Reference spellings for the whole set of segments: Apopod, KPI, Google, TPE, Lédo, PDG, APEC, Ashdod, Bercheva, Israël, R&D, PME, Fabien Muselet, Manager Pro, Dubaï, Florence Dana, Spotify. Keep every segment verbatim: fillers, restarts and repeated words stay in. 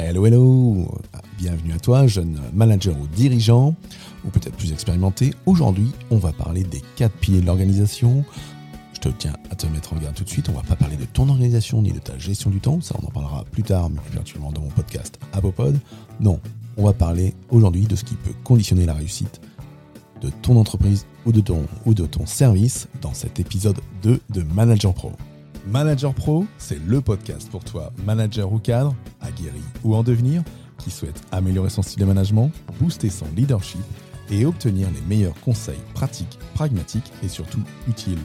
Hello, hello, bienvenue à toi, jeune manager ou dirigeant, ou peut-être plus expérimenté. Aujourd'hui, on va parler des quatre piliers de l'organisation. Je te tiens à te mettre en garde tout de suite. On va pas parler de ton organisation ni de ta gestion du temps. Ça, on en parlera plus tard, mais virtuellement dans mon podcast Apopod. Non, on va parler aujourd'hui de ce qui peut conditionner la réussite de ton entreprise ou de ton, ou de ton service dans cet épisode deux de Manager Pro. Manager Pro, c'est le podcast pour toi, manager ou cadre, aguerri ou en devenir, qui souhaite améliorer son style de management, booster son leadership et obtenir les meilleurs conseils pratiques, pragmatiques et surtout utiles.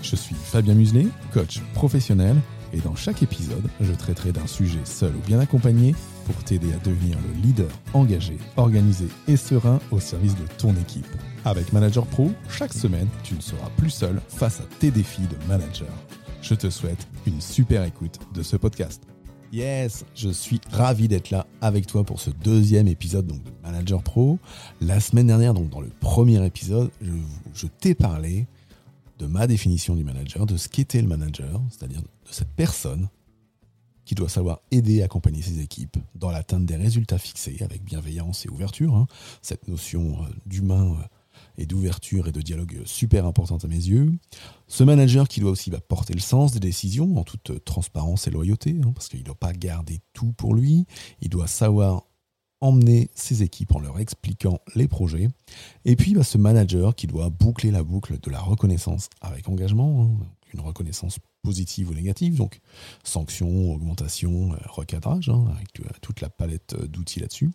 Je suis Fabien Muselet, coach professionnel, et dans chaque épisode, je traiterai d'un sujet seul ou bien accompagné pour t'aider à devenir le leader engagé, organisé et serein au service de ton équipe. Avec Manager Pro, chaque semaine, tu ne seras plus seul face à tes défis de manager. Je te souhaite une super écoute de ce podcast. Yes, je suis ravi d'être là avec toi pour ce deuxième épisode donc, de Manager Pro. La semaine dernière, donc dans le premier épisode, je, je t'ai parlé de ma définition du manager, de ce qu'était le manager, c'est-à-dire de cette personne qui doit savoir aider et accompagner ses équipes dans l'atteinte des résultats fixés avec bienveillance et ouverture. Hein, cette notion d'humain et d'ouverture et de dialogue super importante à mes yeux. Ce manager qui doit aussi bah, porter le sens des décisions en toute transparence et loyauté, hein, parce qu'il ne doit pas garder tout pour lui. Il doit savoir emmener ses équipes en leur expliquant les projets. Et puis bah, ce manager qui doit boucler la boucle de la reconnaissance avec engagement, hein, une reconnaissance positive ou négative, donc sanction, augmentation, recadrage, hein, avec toute la palette d'outils là-dessus.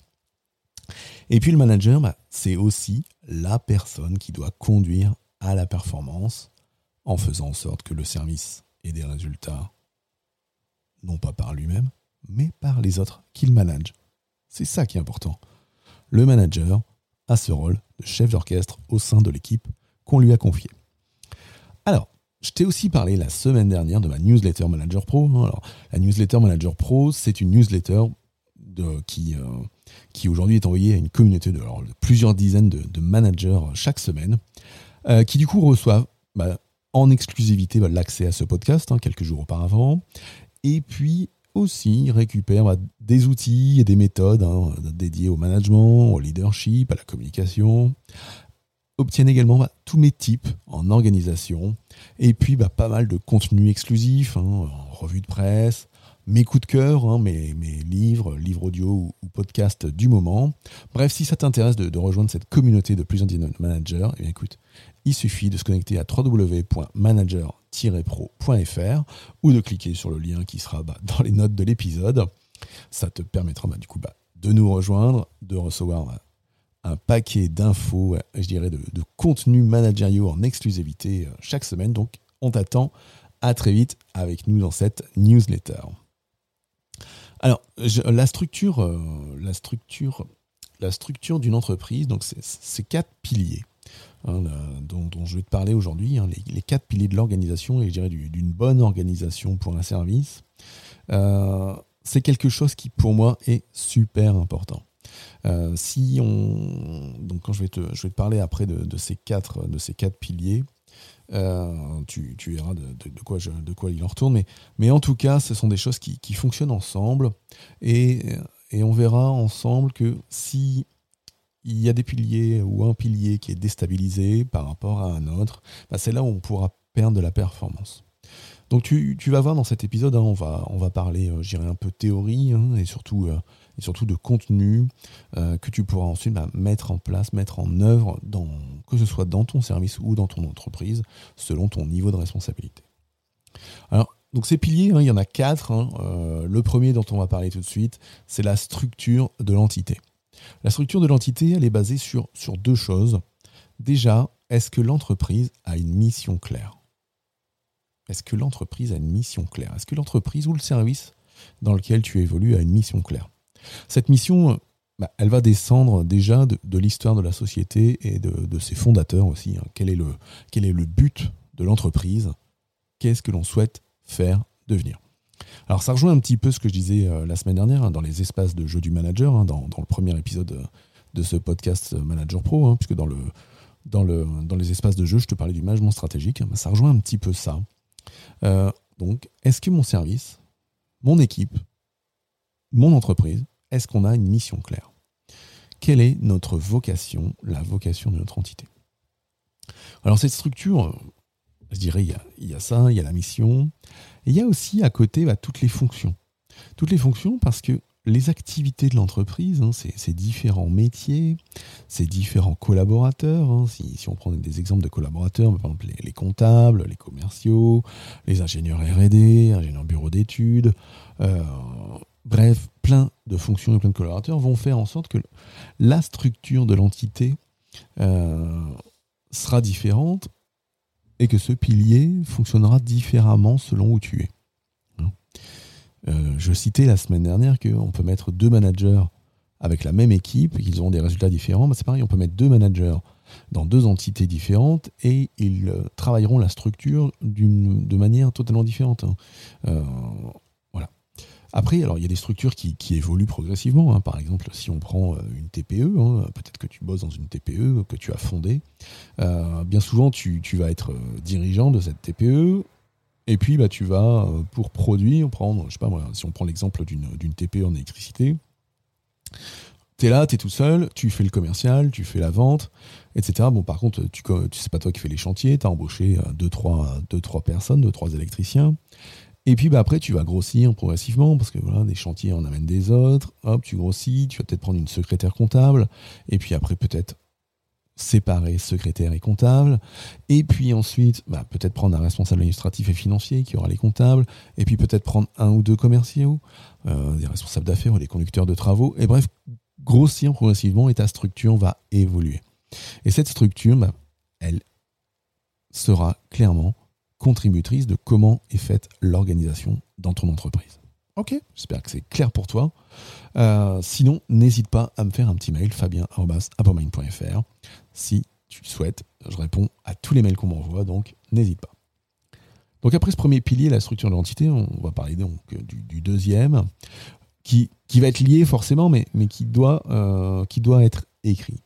Et puis le manager, bah, c'est aussi la personne qui doit conduire à la performance en faisant en sorte que le service ait des résultats, non pas par lui-même, mais par les autres qu'il manage. C'est ça qui est important. Le manager a ce rôle de chef d'orchestre au sein de l'équipe qu'on lui a confiée. Alors, je t'ai aussi parlé la semaine dernière de ma newsletter Manager Pro. Alors, la newsletter Manager Pro, c'est une newsletter de, qui... Euh, qui aujourd'hui est envoyé à une communauté de, alors, de plusieurs dizaines de, de managers chaque semaine, euh, qui du coup reçoivent bah, en exclusivité bah, l'accès à ce podcast hein, quelques jours auparavant, et puis aussi récupèrent bah, des outils et des méthodes hein, dédiées au management, au leadership, à la communication, obtiennent également bah, tous mes tips en organisation, et puis bah, pas mal de contenus exclusifs, hein, en revue de presse, mes coups de cœur, hein, mes, mes livres, livres audio ou, ou podcasts du moment. Bref, si ça t'intéresse de, de rejoindre cette communauté de plusieurs managers, eh bien écoute, il suffit de se connecter à w w w point manager tiret pro point f r ou de cliquer sur le lien qui sera bah, dans les notes de l'épisode. Ça te permettra bah, du coup bah, de nous rejoindre, de recevoir bah, un paquet d'infos, je dirais de, de contenus managériaux en exclusivité chaque semaine. Donc, on t'attend à très vite avec nous dans cette newsletter. Alors, je, la structure, euh, la structure, la structure d'une entreprise, donc c'est ces quatre piliers hein, la, dont, dont je vais te parler aujourd'hui, hein, les, les quatre piliers de l'organisation et je dirais du, d'une bonne organisation pour un service, euh, c'est quelque chose qui pour moi est super important. Euh, si on, donc quand je vais te, je vais te parler après de, de ces quatre, de ces quatre piliers. Euh, tu, tu verras de, de, de, quoi je, de quoi il en retourne, mais, mais en tout cas, ce sont des choses qui, qui fonctionnent ensemble et, et on verra ensemble que si il y a des piliers ou un pilier qui est déstabilisé par rapport à un autre, bah c'est là où on pourra perdre de la performance. Donc tu, tu vas voir dans cet épisode, hein, on, va, on va parler, euh, je dirais, un peu théorie hein, et, surtout, euh, et surtout de contenu euh, que tu pourras ensuite bah, mettre en place, mettre en œuvre, dans, que ce soit dans ton service ou dans ton entreprise, selon ton niveau de responsabilité. Alors, donc ces piliers, hein, il y en a quatre. Hein, euh, le premier dont on va parler tout de suite, c'est la structure de l'entité. La structure de l'entité, elle est basée sur, sur deux choses. Déjà, est-ce que l'entreprise a une mission claire ? Est-ce que l'entreprise a une mission claire ? Est-ce que l'entreprise ou le service dans lequel tu évolues a une mission claire ? Cette mission, bah, elle va descendre déjà de, de l'histoire de la société et de, de ses fondateurs aussi. Hein. Quel est le, quel est le but de l'entreprise ? Qu'est-ce que l'on souhaite faire devenir ? Alors ça rejoint un petit peu ce que je disais euh, la semaine dernière hein, dans les espaces de jeu du manager, hein, dans, dans le premier épisode euh, de ce podcast Manager Pro, hein, puisque dans, le, dans, le, dans les espaces de jeu, je te parlais du management stratégique, hein, ça rejoint un petit peu ça. Euh, donc, est-ce que mon service, mon équipe, mon entreprise, est-ce qu'on a une mission claire ? Quelle est notre vocation, la vocation de notre entité ? Alors cette structure, je dirais, il y a, il y a ça, il y a la mission, et il y a aussi à côté bah, toutes les fonctions. Toutes les fonctions parce que les activités de l'entreprise, hein, ces, ces différents métiers, ces différents collaborateurs, hein, si, si on prend des exemples de collaborateurs, par exemple les, les comptables, les commerciaux, les ingénieurs R et D, ingénieurs bureau d'études, euh, bref, plein de fonctions et plein de collaborateurs vont faire en sorte que la structure de l'entité euh, sera différente et que ce pilier fonctionnera différemment selon où tu es. Euh, je citais la semaine dernière qu'on peut mettre deux managers avec la même équipe, ils auront des résultats différents. Bah, c'est pareil, on peut mettre deux managers dans deux entités différentes et ils euh, travailleront la structure d'une, de manière totalement différente. Hein. Euh, voilà. Après, alors il y a des structures qui, qui évoluent progressivement. Hein. Par exemple, si on prend une T P E, hein, peut-être que tu bosses dans une T P E que tu as fondée. Euh, bien souvent, tu, tu vas être dirigeant de cette T P E. Et puis, bah, tu vas, pour produire, prendre, je sais pas moi, si on prend l'exemple d'une, d'une T P E en électricité, t'es là, t'es tout seul, tu fais le commercial, tu fais la vente, et cetera. Bon, par contre, tu, c'est pas toi qui fais les chantiers, t'as embauché deux, trois, deux, trois personnes, deux, trois électriciens. Et puis, bah, après, tu vas grossir progressivement, parce que voilà, des chantiers en amènent des autres, hop, tu grossis, tu vas peut-être prendre une secrétaire comptable, et puis après, peut-être séparer secrétaire et comptable, et puis ensuite bah, peut-être prendre un responsable administratif et financier qui aura les comptables, et puis peut-être prendre un ou deux commerciaux, euh, des responsables d'affaires ou des conducteurs de travaux, et bref, grossir progressivement et ta structure va évoluer. Et cette structure, bah, elle sera clairement contributrice de comment est faite l'organisation dans ton entreprise. Ok, j'espère que c'est clair pour toi. Euh, sinon, n'hésite pas à me faire un petit mail, fabien arobase apomine point f r. Si tu le souhaites, je réponds à tous les mails qu'on m'envoie, donc n'hésite pas. Donc après ce premier pilier, la structure de l'entité, on va parler donc du, du deuxième, qui, qui va être lié forcément, mais, mais qui, doit, euh, qui doit être écrit.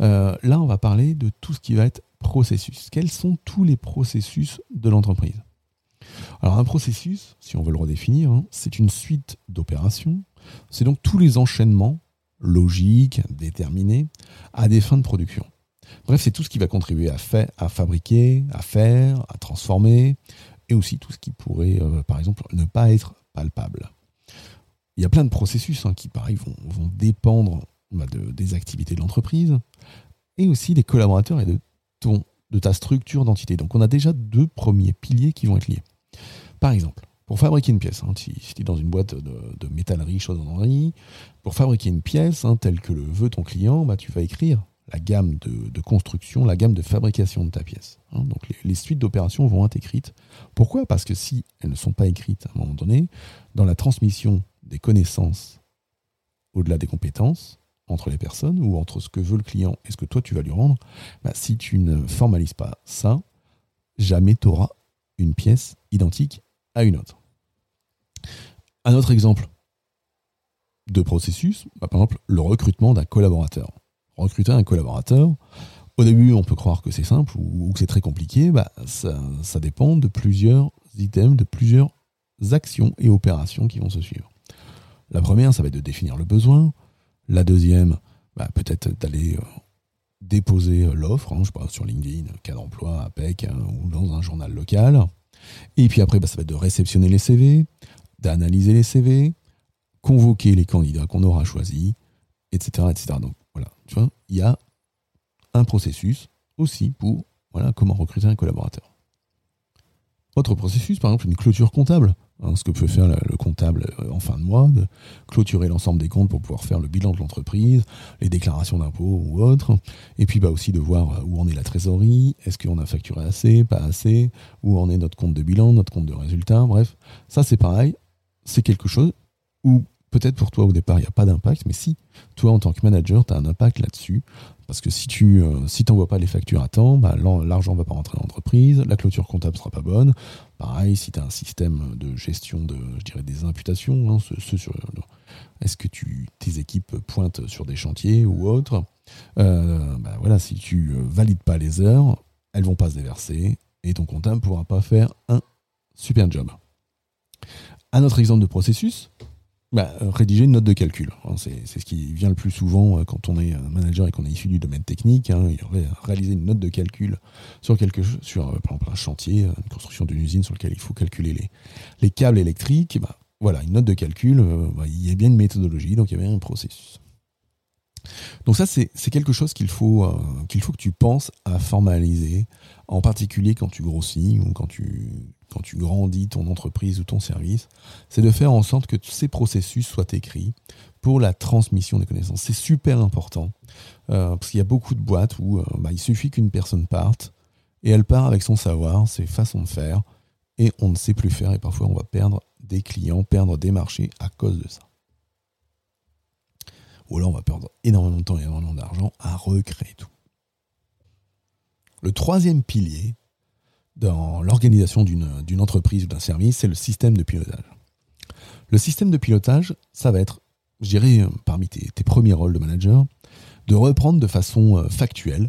Euh, là, on va parler de tout ce qui va être processus. Quels sont tous les processus de l'entreprise ? Alors un processus, si on veut le redéfinir, hein, c'est une suite d'opérations, c'est donc tous les enchaînements logiques, déterminés, à des fins de production. Bref, c'est tout ce qui va contribuer à, fa- à fabriquer, à faire, à transformer, et aussi tout ce qui pourrait, euh, par exemple, ne pas être palpable. Il y a plein de processus hein, qui, pareil, vont, vont dépendre bah, de, des activités de l'entreprise, et aussi des collaborateurs et de ton de ta structure d'entité. Donc on a déjà deux premiers piliers qui vont être liés. Par exemple, pour fabriquer une pièce, hein, si tu es dans une boîte de, de métallerie, chaudronnerie, pour fabriquer une pièce hein, telle que le veut ton client, bah, tu vas écrire la gamme de, de construction, la gamme de fabrication de ta pièce. Hein. Donc les, les suites d'opérations vont être écrites. Pourquoi ? Parce que si elles ne sont pas écrites à un moment donné, dans la transmission des connaissances au-delà des compétences, entre les personnes ou entre ce que veut le client et ce que toi tu vas lui rendre, bah, si tu ne formalises pas ça, jamais tu auras une pièce identique à une autre. Un autre exemple de processus, bah, par exemple le recrutement d'un collaborateur. Recruter un collaborateur, au début on peut croire que c'est simple ou que c'est très compliqué, bah, ça, ça dépend de plusieurs items, de plusieurs actions et opérations qui vont se suivre. La première, ça va être de définir le besoin. La deuxième, bah, peut-être d'aller euh, déposer l'offre, hein, je parle sur LinkedIn, Cadre Emploi, A P E C hein, ou dans un journal local. Et puis après, bah, ça va être de réceptionner les C V, d'analyser les C V, convoquer les candidats qu'on aura choisis, et cetera, et cetera. Donc voilà, tu vois, il y a un processus aussi pour voilà, comment recruter un collaborateur. Autre processus, par exemple, une clôture comptable. Hein, ce que peut faire le comptable en fin de mois, de clôturer l'ensemble des comptes pour pouvoir faire le bilan de l'entreprise, les déclarations d'impôts ou autres, et puis bah, aussi de voir où en est la trésorerie, est-ce qu'on a facturé assez, pas assez, où en est notre compte de bilan, notre compte de résultat, bref. Ça c'est pareil, c'est quelque chose où peut-être pour toi au départ, il n'y a pas d'impact, mais si, toi en tant que manager, tu as un impact là-dessus, parce que si tu euh, si t'envoies pas les factures à temps, bah, l'argent ne va pas rentrer dans l'entreprise, la clôture comptable ne sera pas bonne. Pareil, si tu as un système de gestion de, je dirais, des imputations, hein, ce, ce sur, est-ce que tu, tes équipes pointent sur des chantiers ou autre, euh, bah, voilà, si tu ne valides pas les heures, elles ne vont pas se déverser et ton comptable ne pourra pas faire un super job. Un autre exemple de processus, bah, rédiger une note de calcul. C'est, c'est ce qui vient le plus souvent quand on est un manager et qu'on est issu du domaine technique. Hein, réaliser une note de calcul sur, quelque, sur par exemple, un chantier, une construction d'une usine sur laquelle il faut calculer les, les câbles électriques. Bah, voilà, une note de calcul, bah, il y a bien une méthodologie, donc il y a bien un processus. Donc ça, c'est, c'est quelque chose qu'il faut, euh, qu'il faut que tu penses à formaliser, en particulier quand tu grossis ou quand tu, quand tu grandis ton entreprise ou ton service, c'est de faire en sorte que ces processus soient écrits pour la transmission des connaissances. C'est super important, euh, parce qu'il y a beaucoup de boîtes où euh, bah, il suffit qu'une personne parte, et elle part avec son savoir, ses façons de faire, et on ne sait plus faire, et parfois on va perdre des clients, perdre des marchés à cause de ça. Ou alors on va perdre énormément de temps et énormément d'argent à recréer tout. Le troisième pilier dans l'organisation d'une, d'une entreprise ou d'un service, c'est le système de pilotage. Le système de pilotage, ça va être, je dirais, parmi tes, tes premiers rôles de manager, de reprendre de façon factuelle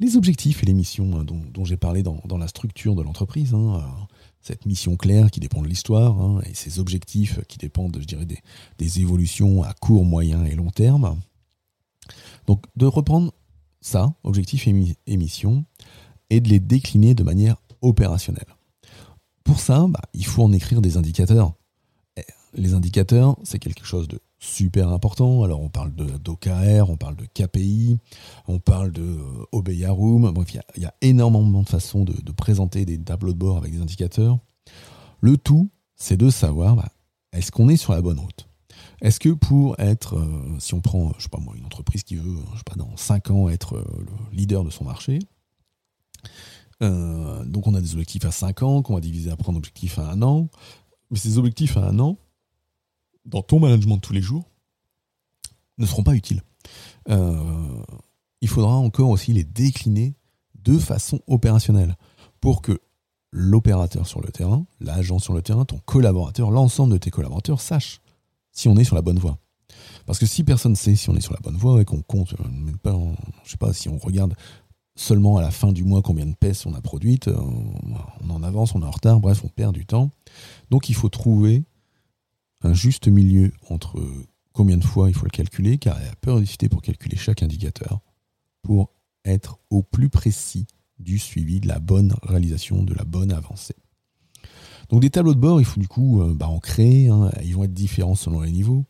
les objectifs et les missions dont, dont j'ai parlé dans, dans la structure de l'entreprise, hein. Cette mission claire qui dépend de l'histoire, hein, et ses objectifs qui dépendent, je dirais, des, des évolutions à court, moyen et long terme. Donc, de reprendre ça, objectifs et missions, et de les décliner de manière opérationnelle. Pour ça, bah, il faut en écrire des indicateurs. Et les indicateurs, c'est quelque chose de super important. Alors, on parle de, d'O K R, on parle de K P I, on parle de euh, Obeyarum. Bref, il y, y a énormément de façons de, de présenter des tableaux de bord avec des indicateurs. Le tout, c'est de savoir, bah, est-ce qu'on est sur la bonne route ? Est-ce que pour être, euh, si on prend, je sais pas moi, une entreprise qui veut, je sais pas, dans cinq ans, être euh, le leader de son marché, euh, donc on a des objectifs à cinq ans, qu'on va diviser après en objectifs à un an, mais ces objectifs à un an, dans ton management de tous les jours, ne seront pas utiles. Euh, il faudra encore aussi les décliner de façon opérationnelle pour que l'opérateur sur le terrain, l'agent sur le terrain, ton collaborateur, l'ensemble de tes collaborateurs sachent si on est sur la bonne voie. Parce que si personne ne sait si on est sur la bonne voie et qu'on compte, même pas, en, je sais pas, si on regarde seulement à la fin du mois combien de pièces on a produites, on, on en avance, on est en retard, bref, on perd du temps. Donc il faut trouver un juste milieu entre combien de fois il faut le calculer, car il y a périodicité pour calculer chaque indicateur, pour être au plus précis du suivi de la bonne réalisation, de la bonne avancée. Donc des tableaux de bord, il faut du coup bah, en créer, hein, ils vont être différents selon les niveaux.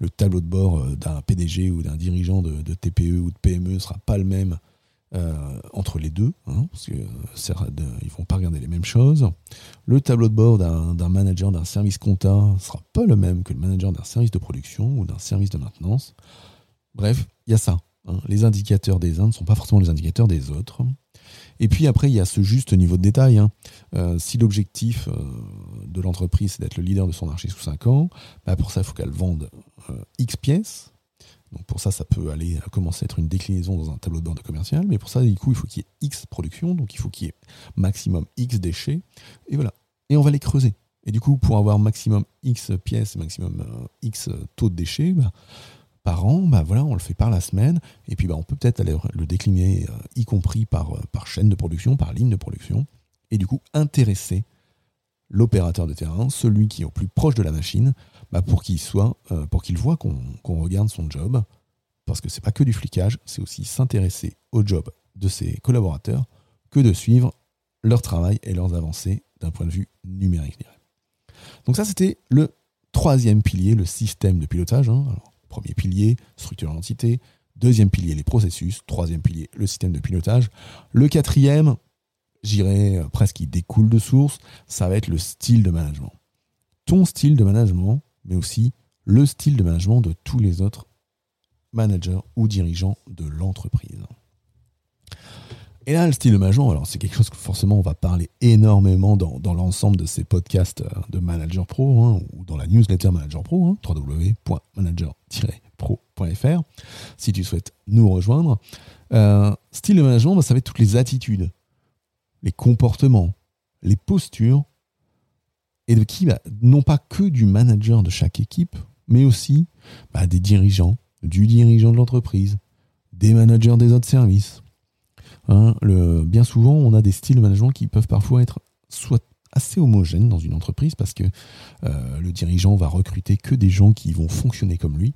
Le tableau de bord d'un P D G ou d'un dirigeant de, de T P E ou de P M E ne sera pas le même Euh, entre les deux, hein, parce qu'ils ne vont pas regarder les mêmes choses. Le tableau de bord d'un, d'un manager d'un service compta ne sera pas le même que le manager d'un service de production ou d'un service de maintenance. Bref, il y a ça. Hein. Les indicateurs des uns ne sont pas forcément les indicateurs des autres. Et puis après, il y a ce juste niveau de détail. Hein. Euh, si l'objectif euh, de l'entreprise, c'est d'être le leader de son marché sous cinq ans, bah pour ça, il faut qu'elle vende euh, X pièces. Donc pour ça, ça peut aller commencer à être une déclinaison dans un tableau de bord de commercial, mais pour ça, du coup, il faut qu'il y ait X production, donc il faut qu'il y ait maximum X déchets, et voilà. Et on va les creuser. Et du coup, pour avoir maximum X pièces, maximum X taux de déchets bah, par an, bah voilà, on le fait par la semaine, et puis bah, on peut peut-être aller le décliner, y compris par, par chaîne de production, par ligne de production, et du coup, intéresser l'opérateur de terrain, celui qui est au plus proche de la machine, bah pour qu'il soit, euh, pour qu'il voit qu'on, qu'on regarde son job, parce que c'est pas que du flicage, c'est aussi s'intéresser au job de ses collaborateurs que de suivre leur travail et leurs avancées d'un point de vue numérique, je dirais. Donc ça, c'était le troisième pilier, le système de pilotage. Hein. Alors, premier pilier, structure de l'entité. Deuxième pilier, les processus. Troisième pilier, le système de pilotage. Le quatrième, j'irais euh, presque il découle de source, ça va être le style de management. Ton style de management, mais aussi le style de management de tous les autres managers ou dirigeants de l'entreprise. Et là, le style de management, alors c'est quelque chose que forcément on va parler énormément dans, dans l'ensemble de ces podcasts de Manager Pro, hein, ou dans la newsletter Manager Pro, hein, w w w point manager pro point f r, si tu souhaites nous rejoindre. Euh, style de management, bah, ça va être toutes les attitudes, les comportements, les postures, et de qui, bah, non pas que du manager de chaque équipe, mais aussi bah, des dirigeants, du dirigeant de l'entreprise, des managers des autres services. Hein, le, bien souvent, on a des styles de management qui peuvent parfois être soit assez homogènes dans une entreprise parce que euh, le dirigeant va recruter que des gens qui vont fonctionner comme lui.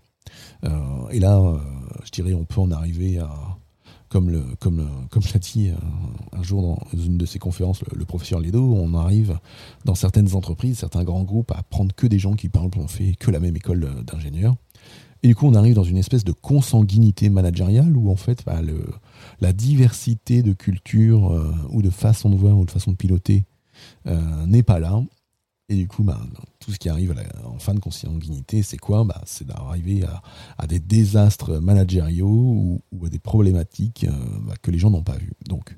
Euh, et là, euh, je dirais, on peut en arriver à, comme le, comme le, comme l'a dit un, un jour dans une de ses conférences le, le professeur Lédo, on arrive dans certaines entreprises, certains grands groupes, à prendre que des gens qui, par exemple, ont fait que la même école d'ingénieurs. Et du coup, on arrive dans une espèce de consanguinité managériale où, en fait, bah, le, la diversité de culture euh, ou de façon de voir ou de façon de piloter euh, n'est pas là. Et du coup, bah, tout ce qui arrive à la, en fin de consanguinité, c'est quoi ? Bah, c'est d'arriver à, à des désastres managériaux ou, ou à des problématiques euh, bah, que les gens n'ont pas vues. Donc,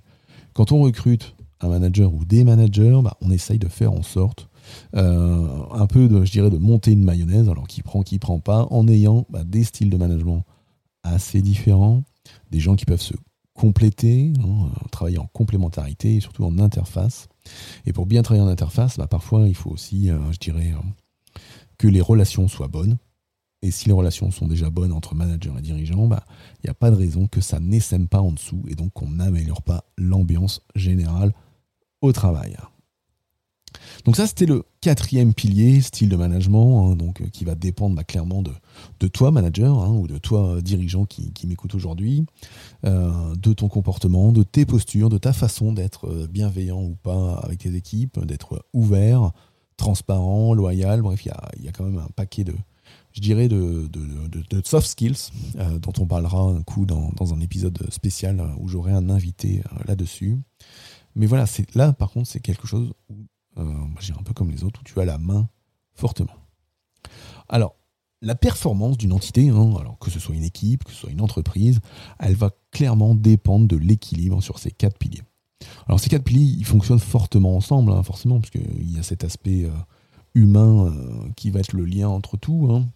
quand on recrute un manager ou des managers, bah, on essaye de faire en sorte... Euh, un peu de, je dirais, de monter une mayonnaise, alors qui prend, qui prend pas, en ayant bah, des styles de management assez différents, des gens qui peuvent se compléter, hein, travailler en complémentarité et surtout en interface. Et pour bien travailler en interface, bah, parfois il faut aussi, euh, je dirais, euh, que les relations soient bonnes. Et si les relations sont déjà bonnes entre manager et dirigeant, bah, il n'y a pas de raison que ça n'essaime pas en dessous et donc qu'on n'améliore pas l'ambiance générale au travail. Donc ça, c'était le quatrième pilier, style de management, hein, donc, euh, qui va dépendre bah, clairement de, de toi, manager, hein, ou de toi, euh, dirigeant qui, qui m'écoute aujourd'hui, euh, de ton comportement, de tes postures, de ta façon d'être euh, bienveillant ou pas avec tes équipes, d'être ouvert, transparent, loyal. Bref, il y a, y a quand même un paquet de, je dirais, de, de, de, de soft skills euh, dont on parlera un coup dans, dans un épisode spécial où j'aurai un invité euh, là-dessus. Mais voilà, c'est, là, par contre, c'est quelque chose où Euh, j'ai un peu comme les autres où tu as la main fortement. Alors, la performance d'une entité, hein, alors que ce soit une équipe, que ce soit une entreprise, elle va clairement dépendre de l'équilibre sur ces quatre piliers. Alors, ces quatre piliers, ils fonctionnent fortement ensemble, hein, forcément, parce qu'il y a cet aspect euh, humain euh, qui va être le lien entre tout. Hein.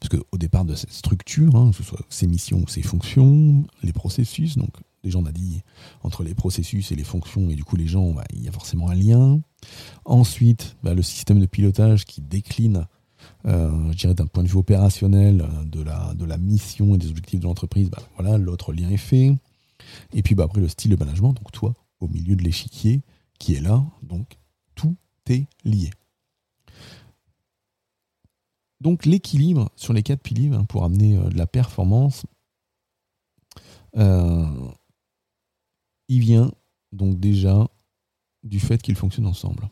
Parce qu'au départ de cette structure, hein, que ce soit ses missions ou ses fonctions, les processus, donc déjà on a dit entre les processus et les fonctions, et du coup les gens, bah, il y a forcément un lien. Ensuite, bah, le système de pilotage qui décline, euh, je dirais d'un point de vue opérationnel, de la, de la mission et des objectifs de l'entreprise, bah, voilà, l'autre lien est fait. Et puis bah, après le style de management, donc toi au milieu de l'échiquier qui est là, donc tout est lié. Donc l'équilibre sur les quatre piliers hein, pour amener euh, de la performance, euh, il vient donc déjà du fait qu'ils fonctionnent ensemble.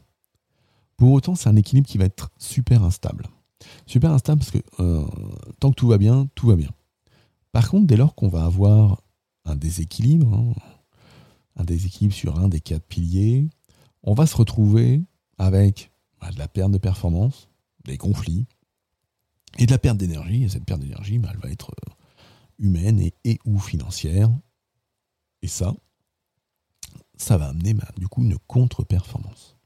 Pour autant, c'est un équilibre qui va être super instable. Super instable parce que euh, tant que tout va bien, tout va bien. Par contre, dès lors qu'on va avoir un déséquilibre, hein, un déséquilibre sur un des quatre piliers, on va se retrouver avec bah, de la perte de performance, des conflits, et de la perte d'énergie, et cette perte d'énergie, bah, elle va être humaine et, et ou financière. Et ça, ça va amener bah, du coup une contre-performance.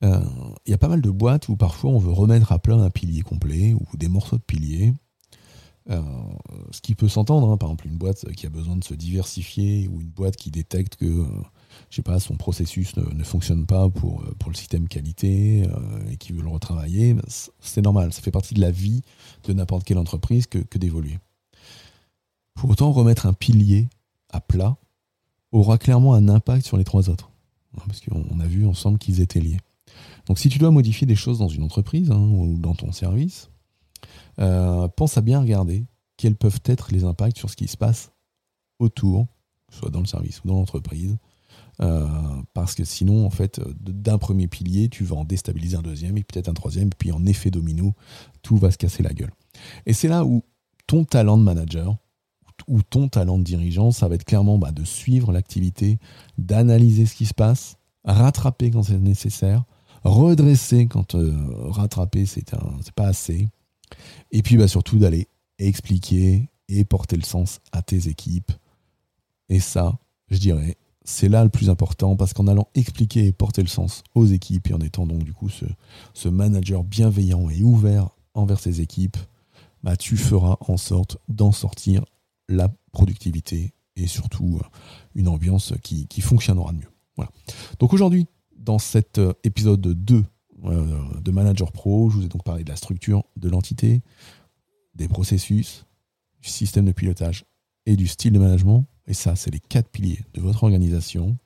Il euh, y a pas mal de boîtes où parfois on veut remettre à plat un pilier complet ou des morceaux de piliers. Euh, ce qui peut s'entendre, hein, par exemple une boîte qui a besoin de se diversifier ou une boîte qui détecte que euh, je sais pas, son processus ne, ne fonctionne pas pour, pour le système qualité euh, et qui veut le retravailler, ben c'est normal, ça fait partie de la vie de n'importe quelle entreprise que, que d'évoluer. Pour autant, remettre un pilier à plat aura clairement un impact sur les trois autres, hein, parce qu'on on a vu ensemble qu'ils étaient liés. Donc si tu dois modifier des choses dans une entreprise hein, ou dans ton service, Euh, pense à bien regarder quels peuvent être les impacts sur ce qui se passe autour, que ce soit dans le service ou dans l'entreprise, euh, parce que sinon, en fait, d'un premier pilier, tu vas en déstabiliser un deuxième, et peut-être un troisième, et puis en effet domino, tout va se casser la gueule. Et c'est là où ton talent de manager ou ton talent de dirigeant, ça va être clairement bah, de suivre l'activité, d'analyser ce qui se passe, rattraper quand c'est nécessaire, redresser quand euh, rattraper, c'est, un, c'est pas assez. Et puis bah, surtout d'aller expliquer et porter le sens à tes équipes. Et ça, je dirais, c'est là le plus important, parce qu'en allant expliquer et porter le sens aux équipes, et en étant donc du coup ce, ce manager bienveillant et ouvert envers ses équipes, bah, tu feras en sorte d'en sortir la productivité et surtout une ambiance qui, qui fonctionnera de mieux. Voilà. Donc aujourd'hui, dans cet épisode deux de Manager Pro, je vous ai donc parlé de la structure de l'entité, des processus, du système de pilotage et du style de management. Et ça, c'est les quatre piliers de votre organisation.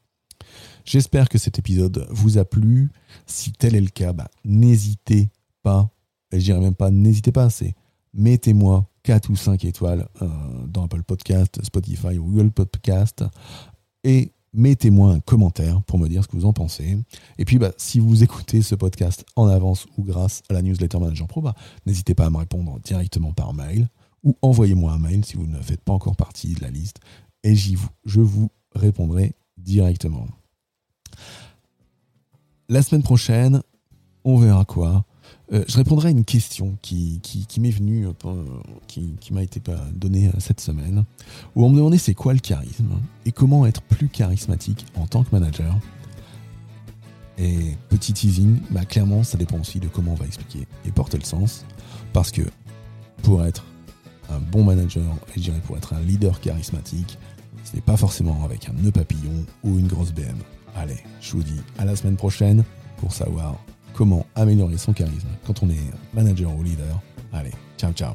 J'espère que cet épisode vous a plu. Si tel est le cas, bah, n'hésitez pas, et je dirais même pas n'hésitez pas, c'est mettez-moi quatre ou cinq étoiles euh, dans Apple Podcast, Spotify ou Google Podcast, et mettez-moi un commentaire pour me dire ce que vous en pensez. Et puis, bah, si vous écoutez ce podcast en avance ou grâce à la newsletter Manager Pro, bah, n'hésitez pas à me répondre directement par mail ou envoyez-moi un mail si vous ne faites pas encore partie de la liste et j'y vous, je vous répondrai directement. La semaine prochaine, on verra quoi. Euh, je répondrai à une question qui, qui, qui m'est venue, euh, qui, qui m'a été donnée cette semaine, où on me demandait c'est quoi le charisme et comment être plus charismatique en tant que manager. Et petit teasing, bah clairement ça dépend aussi de comment on va expliquer et porter le sens, parce que pour être un bon manager, et je dirais pour être un leader charismatique, ce n'est pas forcément avec un nœud papillon ou une grosse B M. Allez, je vous dis à la semaine prochaine pour savoir comment améliorer son charisme quand on est manager ou leader. Allez, ciao ciao.